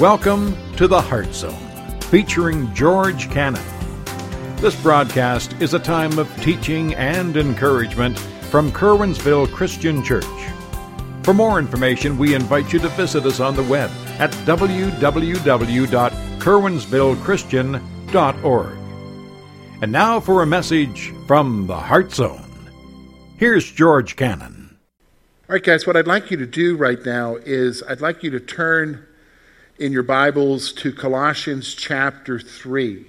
Welcome to The Heart Zone, featuring George Cannon. This broadcast is a time of teaching and encouragement from Curwensville Christian Church. For more information, we invite you to visit us on the web at www.curwensvillechristian.org. And now for a message from The Heart Zone. Here's George Cannon. All right, guys, what I'd like you to do right now is I'd like you to turn in your Bibles to Colossians chapter 3.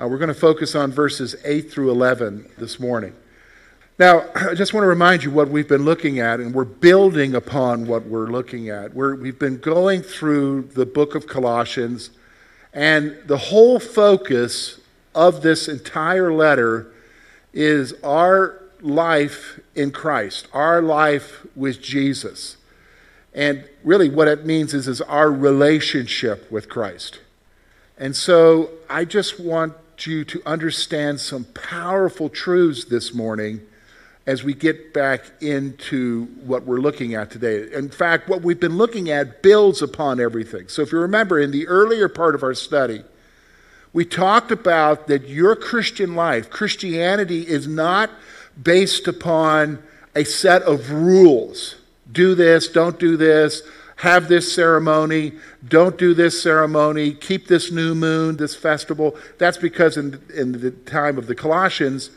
We're going to focus on verses 8 through 11 this morning. Now, I just want to remind you what we've been looking at, and we're building upon what we're looking at. We've been going through the book of Colossians, and the whole focus of this entire letter is our life in Christ, our life with Jesus. And really what it means is our relationship with Christ. And so I just want you to understand some powerful truths this morning as we get back into what we're looking at today. In fact, what we've been looking at builds upon everything. So if you remember, in the earlier part of our study, we talked about that your Christian life, Christianity, is not based upon a set of rules. Do this, don't do this, have this ceremony, don't do this ceremony, keep this new moon, this festival. That's because in the time of the Colossians,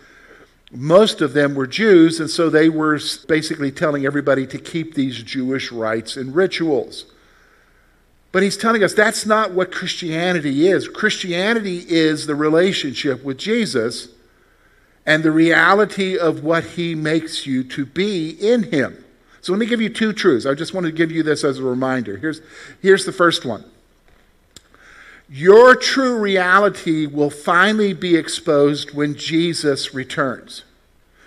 most of them were Jews, and so they were basically telling everybody to keep these Jewish rites and rituals. But he's telling us that's not what Christianity is. Christianity is the relationship with Jesus and the reality of what he makes you to be in him. So let me give you two truths. I just want to give you this as a reminder. Here's the first one. Your true reality will finally be exposed when Jesus returns.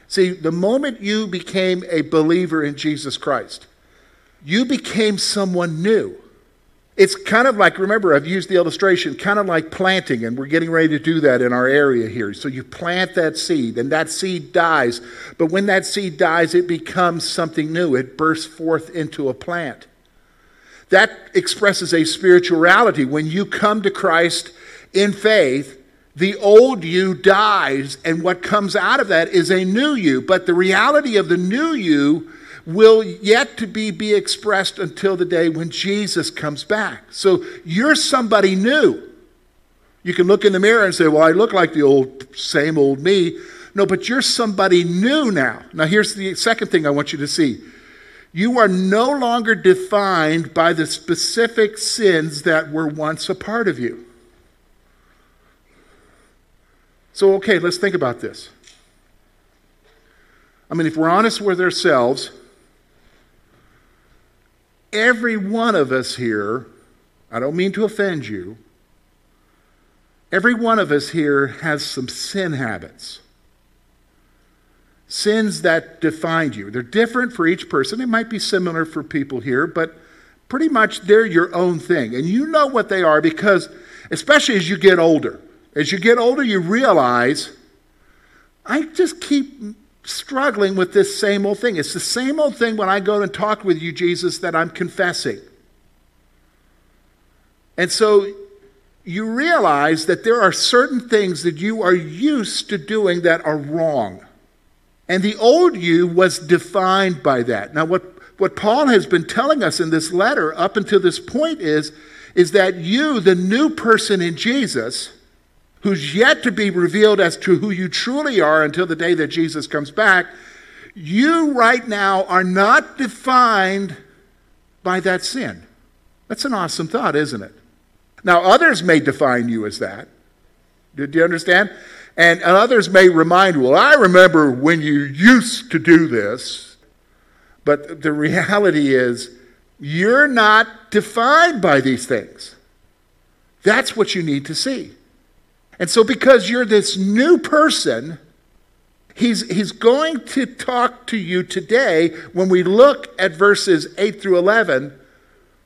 See, the moment you became a believer in Jesus Christ, you became someone new. It's kind of like, remember, I've used the illustration, kind of like planting, and we're getting ready to do that in our area here. So you plant that seed, and that seed dies. But when that seed dies, it becomes something new. It bursts forth into a plant. That expresses a spirituality. When you come to Christ in faith, the old you dies, and what comes out of that is a new you. But the reality of the new you will yet to be expressed until the day when Jesus comes back. So you're somebody new. You can look in the mirror and say, well, I look like the same old me. No, but you're somebody new now. Now here's the second thing I want you to see. You are no longer defined by the specific sins that were once a part of you. So, okay, let's think about this. I mean, if we're honest with ourselves, every one of us here, I don't mean to offend you, every one of us here has some sin habits. Sins that define you. They're different for each person. It might be similar for people here, but pretty much they're your own thing. And you know what they are because, especially as you get older, you realize, I just keep struggling with this same old thing. It's the same old thing when I go and talk with you, Jesus, that I'm confessing. And so you realize that there are certain things that you are used to doing that are wrong. And the old you was defined by that. Now, what Paul has been telling us in this letter up until this point is that you, the new person in Jesus, who's yet to be revealed as to who you truly are until the day that Jesus comes back, you right now are not defined by that sin. That's an awesome thought, isn't it? Now, others may define you as that. Do you understand? And others may remind, well, I remember when you used to do this. But the reality is, you're not defined by these things. That's what you need to see. And so because you're this new person, he's going to talk to you today when we look at verses 8 through 11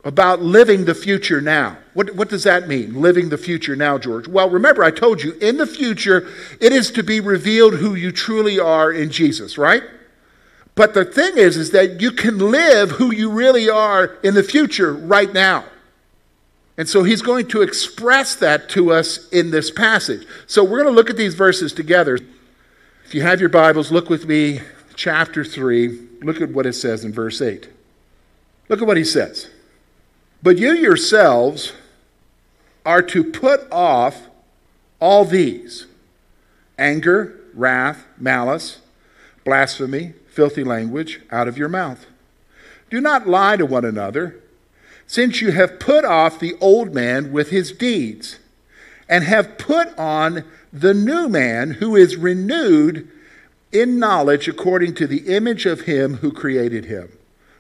about living the future now. What does that mean, living the future now, George? Well, remember I told you, in the future, it is to be revealed who you truly are in Jesus, right? But the thing is that you can live who you really are in the future right now. And so he's going to express that to us in this passage. So we're going to look at these verses together. If you have your Bibles, look with me, chapter 3. Look at what it says in verse 8. Look at what he says. But you yourselves are to put off all these: anger, wrath, malice, blasphemy, filthy language out of your mouth. Do not lie to one another, since you have put off the old man with his deeds, and have put on the new man, who is renewed in knowledge according to the image of him who created him,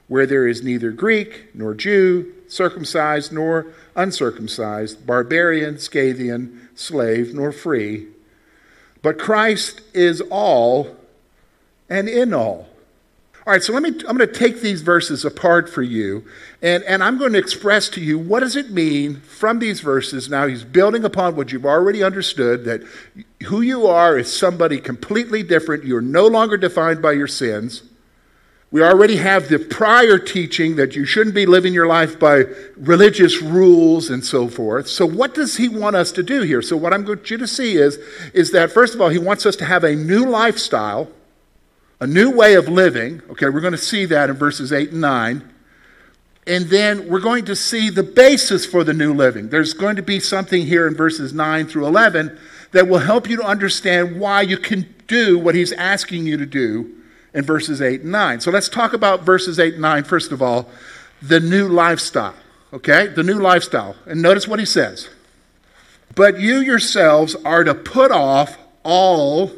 where there is neither Greek nor Jew, circumcised nor uncircumcised, barbarian, Scythian, slave nor free, but Christ is all and in all. All right, so I'm going to take these verses apart for you, and I'm going to express to you what does it mean from these verses. Now he's building upon what you've already understood, that who you are is somebody completely different. You're no longer defined by your sins. We already have the prior teaching that you shouldn't be living your life by religious rules and so forth. So what does he want us to do here? So what I'm going you to see is that, first of all, he wants us to have a new lifestyle, a new way of living. Okay, we're going to see that in verses 8 and 9. And then we're going to see the basis for the new living. There's going to be something here in verses 9 through 11 that will help you to understand why you can do what he's asking you to do in verses 8 and 9. So let's talk about verses 8 and 9, first of all, the new lifestyle. Okay, the new lifestyle. And notice what he says. But you yourselves are to put off all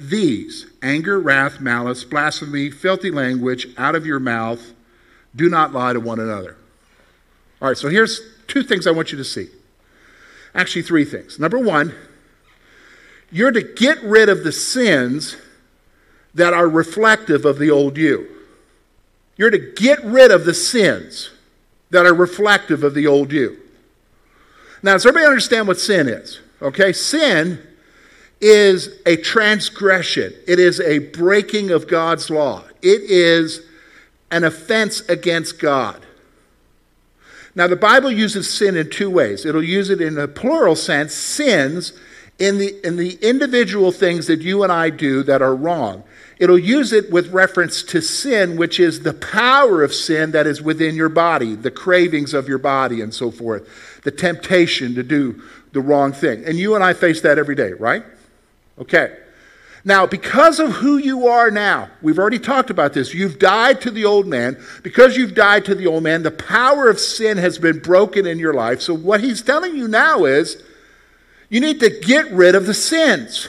these: anger, wrath, malice, blasphemy, filthy language out of your mouth. Do not lie to one another. All right, so here's two things I want you to see. Actually, three things. Number one, you're to get rid of the sins that are reflective of the old you. You're to get rid of the sins that are reflective of the old you. Now, does everybody understand what sin is? Okay, sin is a transgression. It is a breaking of God's law. It is an offense against God. Now, the Bible uses sin in two ways. It'll use it in a plural sense, sins, in the individual things that you and I do that are wrong. It'll use it with reference to sin, which is the power of sin that is within your body, the cravings of your body and so forth, the temptation to do the wrong thing. And you and I face that every day, right? Okay. Now, because of who you are now, we've already talked about this. You've died to the old man. Because you've died to the old man, the power of sin has been broken in your life. So what he's telling you now is you need to get rid of the sins.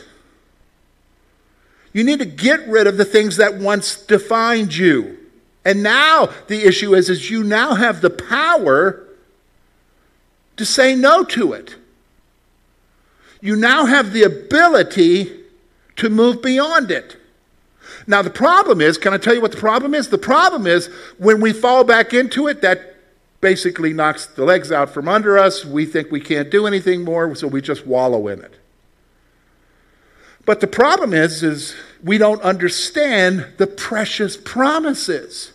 You need to get rid of the things that once defined you. And now the issue is you now have the power to say no to it. You now have the ability to move beyond it. Now the problem is, can I tell you what the problem is? The problem is when we fall back into it, that basically knocks the legs out from under us. We think we can't do anything more, so we just wallow in it. But the problem is we don't understand the precious promises.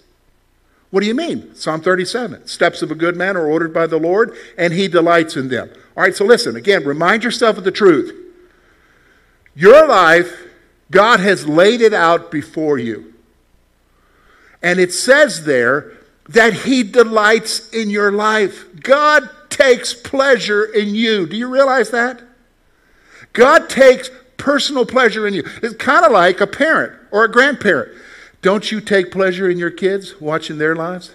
What do you mean? Psalm 37, steps of a good man are ordered by the Lord, and he delights in them. All right, so listen, again, remind yourself of the truth. Your life, God has laid it out before you. And it says there that he delights in your life. God takes pleasure in you. Do you realize that? God takes personal pleasure in you. It's kind of like a parent or a grandparent. Don't you take pleasure in your kids watching their lives?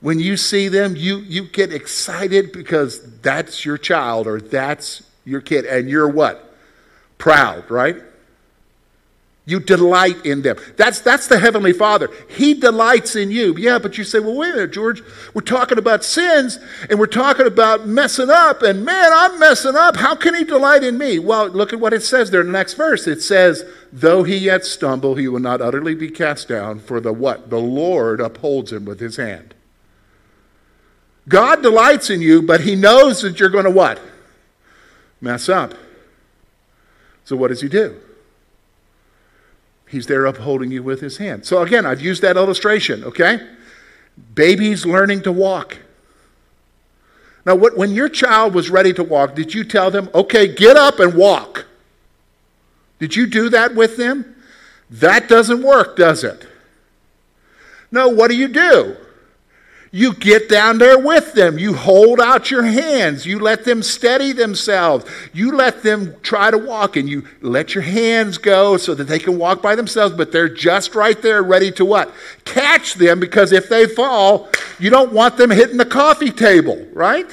When you see them, you get excited because that's your child or that's your kid. And you're what? Proud, right? You delight in them. That's the Heavenly Father. He delights in you. Yeah, but you say, well, wait a minute, George. We're talking about sins and we're talking about messing up. And man, I'm messing up. How can he delight in me? Well, look at what it says there in the next verse. It says, though he yet stumble, he will not utterly be cast down, for the what? The Lord upholds him with his hand. God delights in you, but he knows that you're going to what? Mess up. So what does he do? He's there upholding you with his hand. So again, I've used that illustration, okay? Babies learning to walk. Now, when your child was ready to walk, did you tell them, okay, get up and walk? Did you do that with them? That doesn't work, does it? No, what do? You get down there with them. You hold out your hands. You let them steady themselves. You let them try to walk, and you let your hands go so that they can walk by themselves, but they're just right there ready to what? Catch them, because if they fall, you don't want them hitting the coffee table, right?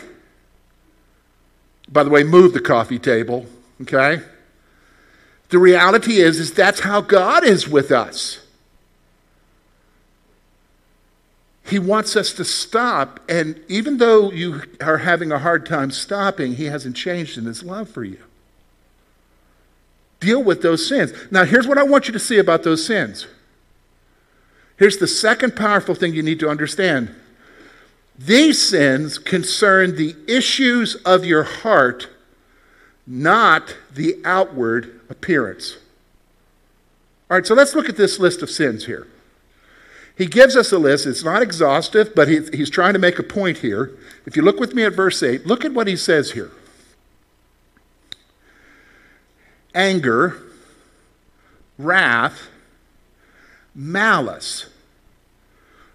By the way, move the coffee table, okay? The reality is that's how God is with us. He wants us to stop, and even though you are having a hard time stopping, he hasn't changed in his love for you. Deal with those sins. Now, here's what I want you to see about those sins. Here's the second powerful thing you need to understand. These sins concern the issues of your heart, not the outward appearance. All right, so let's look at this list of sins here. He gives us a list. It's not exhaustive, but he's trying to make a point here. If you look with me at verse 8, look at what he says here. Anger, wrath, malice,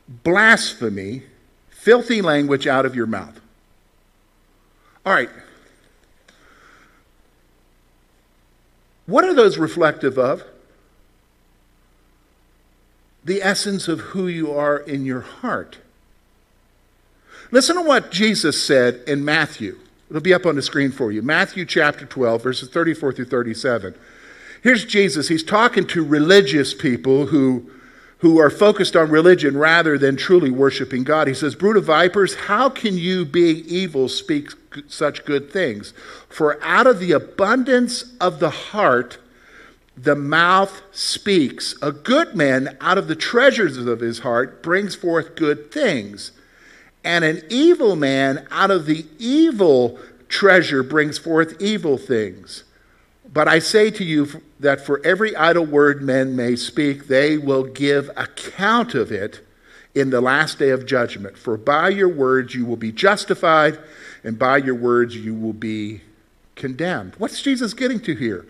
blasphemy, filthy language out of your mouth. All right. What are those reflective of? The essence of who you are in your heart. Listen to what Jesus said in Matthew. It'll be up on the screen for you. Matthew chapter 12, verses 34 through 37. Here's Jesus. He's talking to religious people who are focused on religion rather than truly worshiping God. He says, brood of vipers, how can you, being evil, speak such good things? For out of the abundance of the heart, the mouth speaks. A good man out of the treasures of his heart brings forth good things. And an evil man out of the evil treasure brings forth evil things. But I say to you that for every idle word men may speak, they will give account of it in the last day of judgment. For by your words you will be justified, and by your words you will be condemned. What's Jesus getting to here?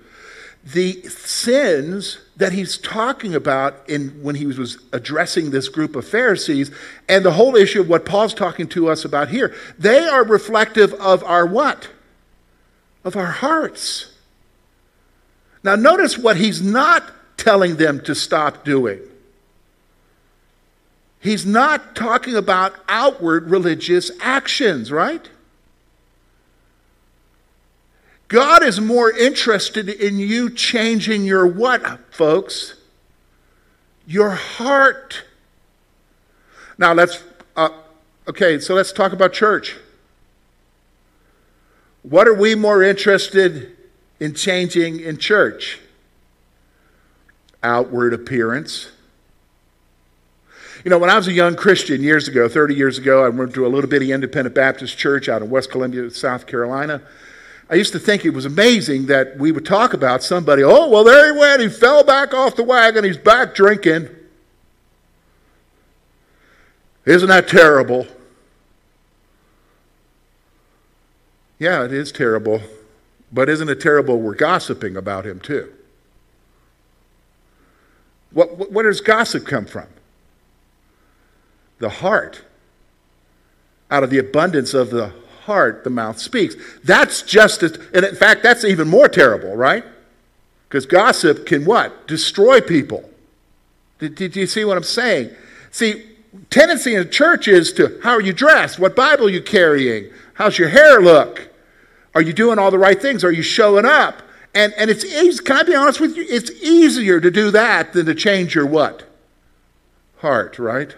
The sins that he's talking about when he was addressing this group of Pharisees, and the whole issue of what Paul's talking to us about here, they are reflective of our what? Of our hearts. Now notice what he's not telling them to stop doing. He's not talking about outward religious actions, right? God is more interested in you changing your what, folks? Your heart. Now so let's talk about church. What are we more interested in changing in church? Outward appearance. You know, when I was a young Christian years ago, 30 years ago, I went to a little bitty independent Baptist church out in West Columbia, South Carolina. I used to think it was amazing that we would talk about somebody, oh, well, there he went, he fell back off the wagon, he's back drinking. Isn't that terrible? Yeah, it is terrible. But isn't it terrible we're gossiping about him too? Where does gossip come from? The heart. Out of the abundance of the heart, the mouth speaks. That's just as, and in fact, that's even more terrible, right? Because gossip can what? Destroy people. Did you see what I'm saying? See, tendency in the church is to, how are you dressed? What Bible are you carrying? How's your hair look? Are you doing all the right things? Are you showing up? And it's easy, can I be honest with you? It's easier to do that than to change your what? Heart, right?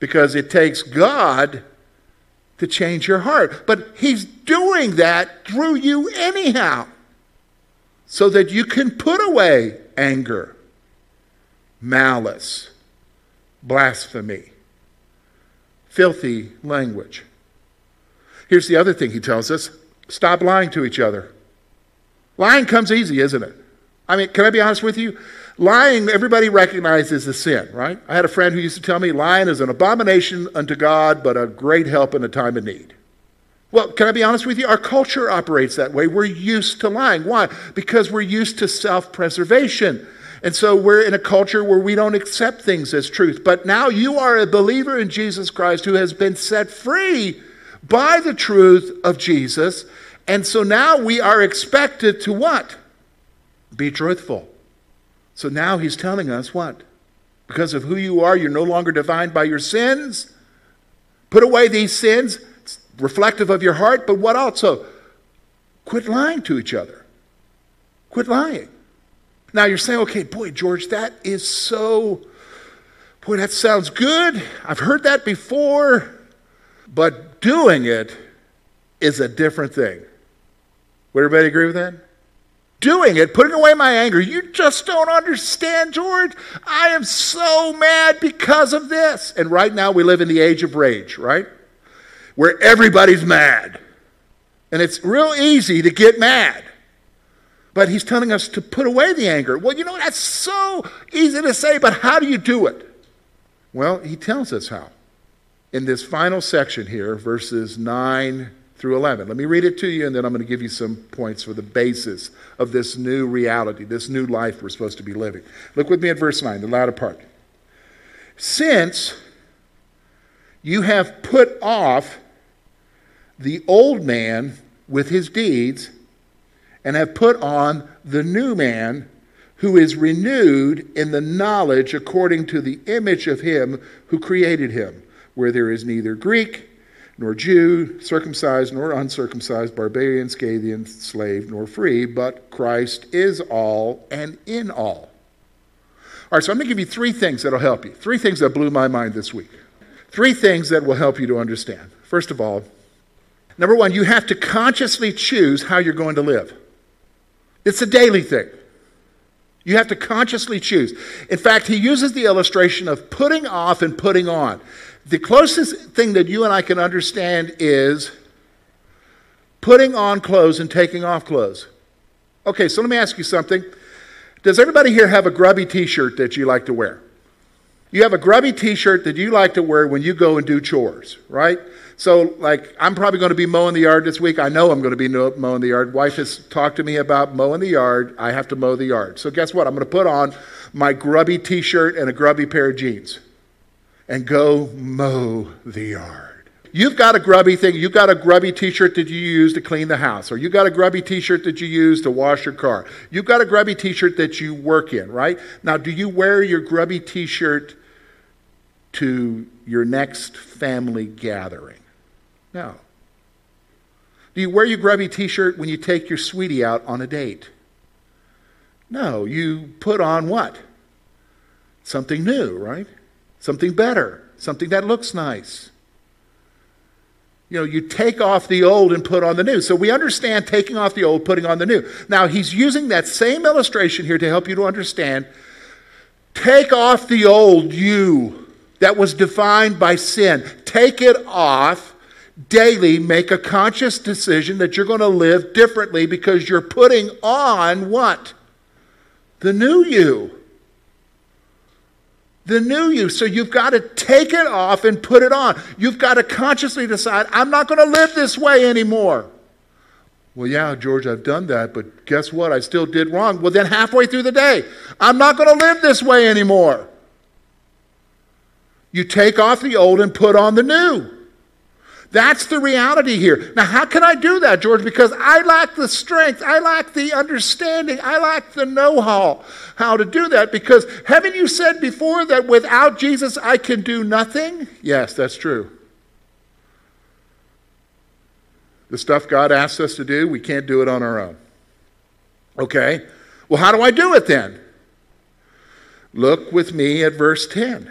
Because it takes God to change your heart. But he's doing that through you anyhow, so that you can put away anger, malice, blasphemy, filthy language. Here's the other thing he tells us. Stop lying to each other. Lying comes easy, isn't it? I mean, can I be honest with you? Lying, everybody recognizes, is sin, right? I had a friend who used to tell me, lying is an abomination unto God, but a great help in a time of need. Well, can I be honest with you? Our culture operates that way. We're used to lying. Why? Because we're used to self-preservation. And so we're in a culture where we don't accept things as truth. But now you are a believer in Jesus Christ who has been set free by the truth of Jesus. And so now we are expected to what? Be truthful. So now he's telling us what? Because of who you are, you're no longer defined by your sins. Put away these sins, it's reflective of your heart, but what also? Quit lying to each other. Quit lying. Now you're saying, okay, boy, George, that sounds good. I've heard that before, but doing it is a different thing. Would everybody agree with that? Doing it, putting away my anger. You just don't understand, George. I am so mad because of this. And right now we live in the age of rage, right? Where everybody's mad. And it's real easy to get mad. But he's telling us to put away the anger. Well, you know, that's so easy to say, but how do you do it? Well, he tells us how. In this final section here, verses 9 through 11. Let me read it to you, and then I'm going to give you some points for the basis of this new reality, this new life we're supposed to be living. Look with me at verse 9, the latter part. Since you have put off the old man with his deeds and have put on the new man who is renewed in the knowledge according to the image of him who created him, where there is neither Greek nor Jew, circumcised nor uncircumcised, barbarian, Scythian, slave nor free, but Christ is all and in all. All right, so I'm going to give you three things that will help you. Three things that blew my mind this week. Three things that will help you to understand. First of all, number one, you have to consciously choose how you're going to live. It's a daily thing. You have to consciously choose. In fact, he uses the illustration of putting off and putting on. The closest thing that you and I can understand is putting on clothes and taking off clothes. Okay, so let me ask you something. Does everybody here have a grubby t-shirt that you like to wear? You have a grubby t-shirt that you like to wear when you go and do chores, right? So, like, I'm probably going to be mowing the yard this week. I know I'm going to be mowing the yard. Wife has talked to me about mowing the yard. I have to mow the yard. So guess what? I'm going to put on my grubby t-shirt and a grubby pair of jeans and go mow the yard. You've got a grubby thing. You've got a grubby t-shirt that you use to clean the house. Or you've got a grubby t-shirt that you use to wash your car. You've got a grubby t-shirt that you work in, right? Now, do you wear your grubby t-shirt to your next family gathering? No. Do you wear your grubby t-shirt when you take your sweetie out on a date? No. You put on what? Something new, right? Something better, something that looks nice. You know, you take off the old and put on the new. So we understand taking off the old, putting on the new. Now, he's using that same illustration here to help you to understand. Take off the old you that was defined by sin. Take it off daily. Make a conscious decision that you're going to live differently because you're putting on what? The new you. The new you. So you've got to take it off and put it on. You've got to consciously decide, I'm not going to live this way anymore. Well, yeah, George, I've done that, but guess what? I still did wrong. Well, then halfway through the day, I'm not going to live this way anymore. You take off the old and put on the new. That's the reality here. Now, how can I do that, George? Because I lack the strength. I lack the understanding. I lack the know-how how to do that. Because haven't you said before that without Jesus I can do nothing? Yes, that's true. The stuff God asks us to do, we can't do it on our own. Okay, well, how do I do it then? Look with me at verse 10.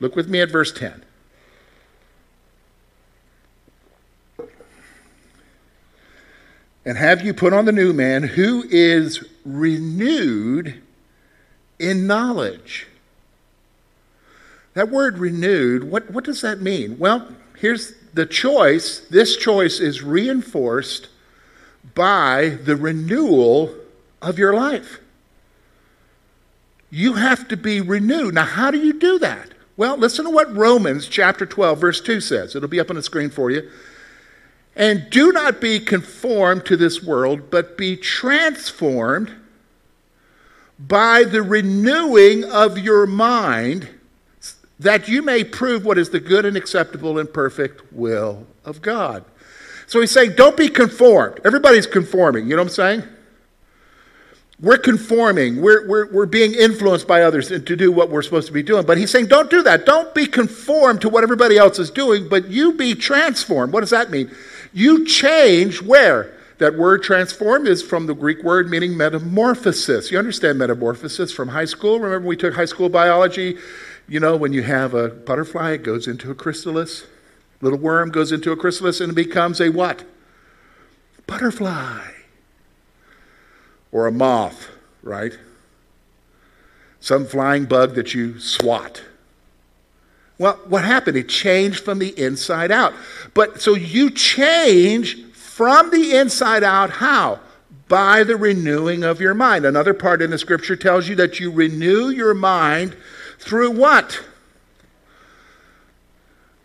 Look with me at verse 10. And have you put on the new man who is renewed in knowledge? That word renewed, what does that mean? Well, here's the choice. This choice is reinforced by the renewal of your life. you have to be renewed. Now, how do you do that? Well, listen to what Romans chapter 12, verse 2 says. It'll be up on the screen for you. And do not be conformed to this world, but be transformed by the renewing of your mind, that you may prove what is the good and acceptable and perfect will of God. So he's saying, don't be conformed. Everybody's conforming, you know what I'm saying? We're conforming. We're being influenced by others to do what we're supposed to be doing. But he's saying, don't do that. Don't be conformed to what everybody else is doing, but you be transformed. What does that mean? You change where? That word transform is from the Greek word meaning metamorphosis. You understand metamorphosis from high school? Remember we took high school biology? You know, when you have a butterfly, it goes into a chrysalis. Little worm goes into a chrysalis and it becomes a what? Butterfly. Or a moth, right? Some flying bug that you swat. Well, what happened? It changed from the inside out. But so you change from the inside out, how? By the renewing of your mind. Another part in the scripture tells you that you renew your mind through what?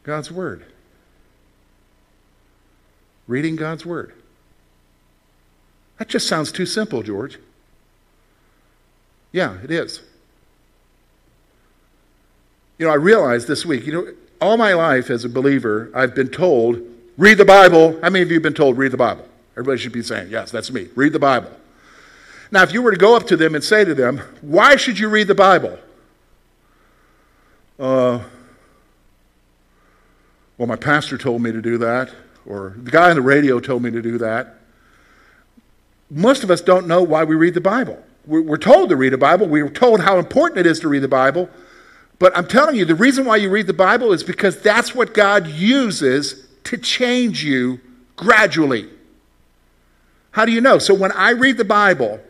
God's word. Reading God's word. That just sounds too simple, George. Yeah, it is. You know, I realized this week, all my life as a believer, I've been told, read the Bible. How many of you have been told, read the Bible? Everybody should be saying, yes, that's me. Read the Bible. Now, if you were to go up to them and say to them, why should you read the Bible? Well, my pastor told me to do that, or the guy on the radio told me to do that. Most of us don't know why we read the Bible. We're told to read the Bible. We're told how important it is to read the Bible. But I'm telling you, the reason why you read the Bible is because that's what God uses to change you gradually. How do you know? So when I read the Bible,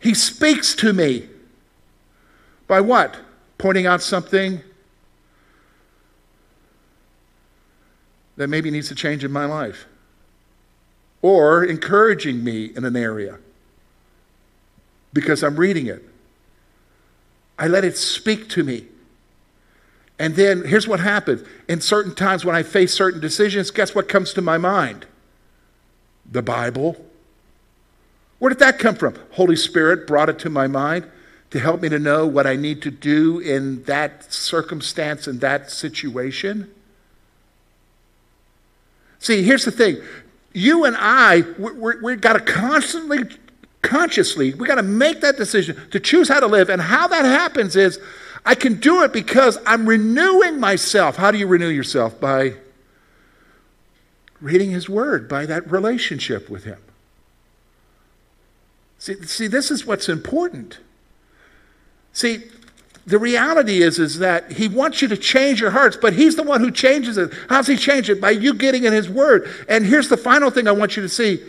he speaks to me. By what? Pointing out something that maybe needs to change in my life. Or encouraging me in an area because I'm reading it. I let it speak to me. And then here's what happens. In certain times when I face certain decisions, guess what comes to my mind? The Bible. Where did that come from? Holy Spirit brought it to my mind to help me to know what I need to do in that circumstance, in that situation. See, here's the thing. You and I, we've got to consciously, we've got to make that decision to choose how to live. And how that happens is I can do it because I'm renewing myself. How do you renew yourself? By reading his word, by that relationship with him. See, this is what's important. See, the reality is that he wants you to change your hearts, but he's the one who changes it. How's he change it? By you getting in his word. And here's the final thing I want you to see.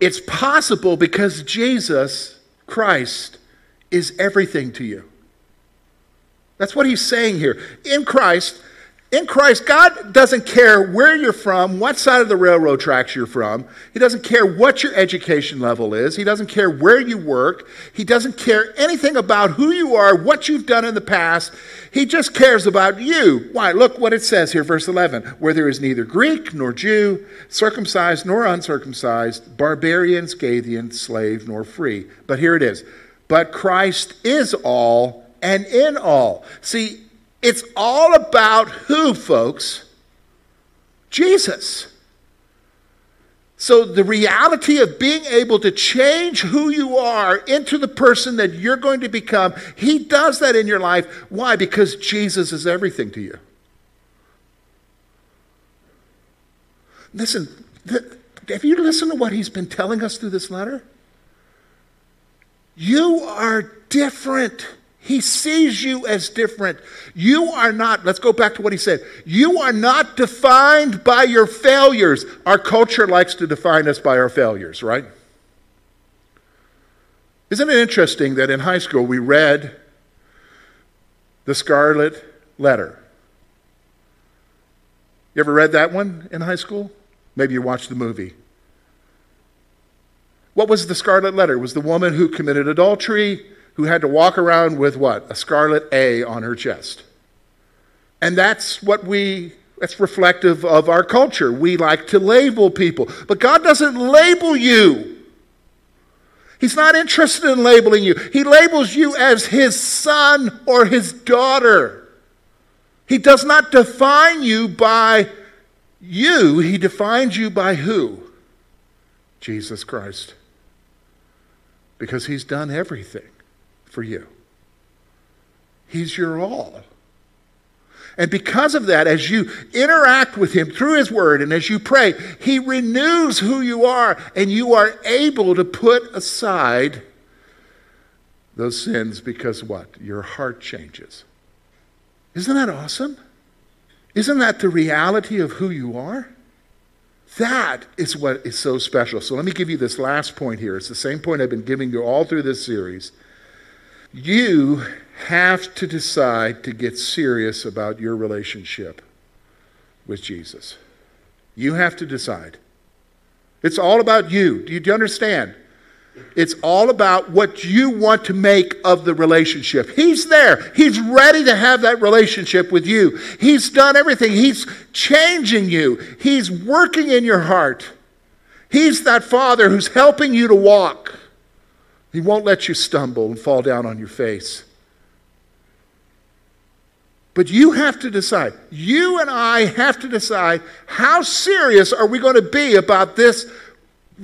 It's possible because Jesus Christ is everything to you. That's what he's saying here. In Christ, God doesn't care where you're from, what side of the railroad tracks you're from. He doesn't care what your education level is. He doesn't care where you work. He doesn't care anything about who you are, what you've done in the past. He just cares about you. Why? Look what it says here, verse 11. Where there is neither Greek nor Jew, circumcised nor uncircumcised, barbarian, Scythian, slave nor free. But here it is. But Christ is all and in all. See, it's all about who, folks? Jesus. So the reality of being able to change who you are into the person that you're going to become, he does that in your life. Why? Because Jesus is everything to you. Listen, have you listened to what he's been telling us through this letter? You are different. He sees you as different. You are not, let's go back to what he said. You are not defined by your failures. Our culture likes to define us by our failures, right? Isn't it interesting that in high school we read The Scarlet Letter? You ever read that one in high school? Maybe you watched the movie. What was the scarlet letter? It was the woman who committed adultery, who had to walk around with what? A scarlet A on her chest. And that's reflective of our culture. We like to label people. But God doesn't label you. He's not interested in labeling you. He labels you as his son or his daughter. He does not define you by you. He defines you by who? Jesus Christ. Because he's done everything for you. He's your all. And because of that, as you interact with him through his word and as you pray, he renews who you are, and you are able to put aside those sins because what? Your heart changes. Isn't that awesome? Isn't that the reality of who you are? That is what is so special. So let me give you this last point here. It's the same point I've been giving you all through this series. You have to decide to get serious about your relationship with Jesus. You have to decide. It's all about you. Do you understand? It's all about what you want to make of the relationship. He's there. He's ready to have that relationship with you. He's done everything. He's changing you. He's working in your heart. He's that Father who's helping you to walk. He won't let you stumble and fall down on your face. But you have to decide. You and I have to decide, how serious are we going to be about this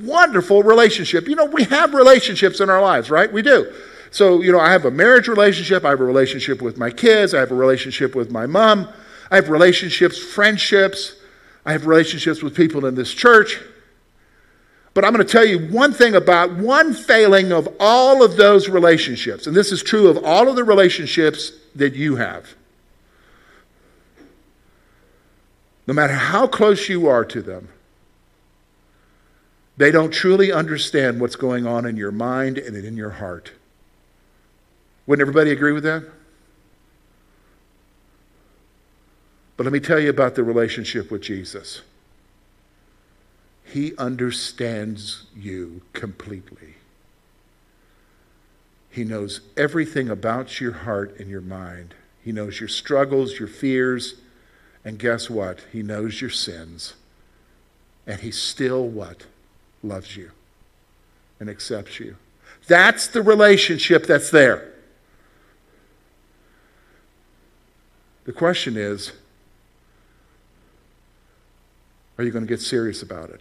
wonderful relationship? You know, we have relationships in our lives, right? We do. So, you know, I have a marriage relationship. I have a relationship with my kids. I have a relationship with my mom. I have relationships, friendships. I have relationships with people in this church. But I'm going to tell you one thing about one failing of all of those relationships. And this is true of all of the relationships that you have. No matter how close you are to them, they don't truly understand what's going on in your mind and in your heart. Wouldn't everybody agree with that? But let me tell you about the relationship with Jesus. He understands you completely. He knows everything about your heart and your mind. He knows your struggles, your fears, and guess what? He knows your sins. And he still what? Loves you and accepts you. That's the relationship that's there. The question is, are you going to get serious about it?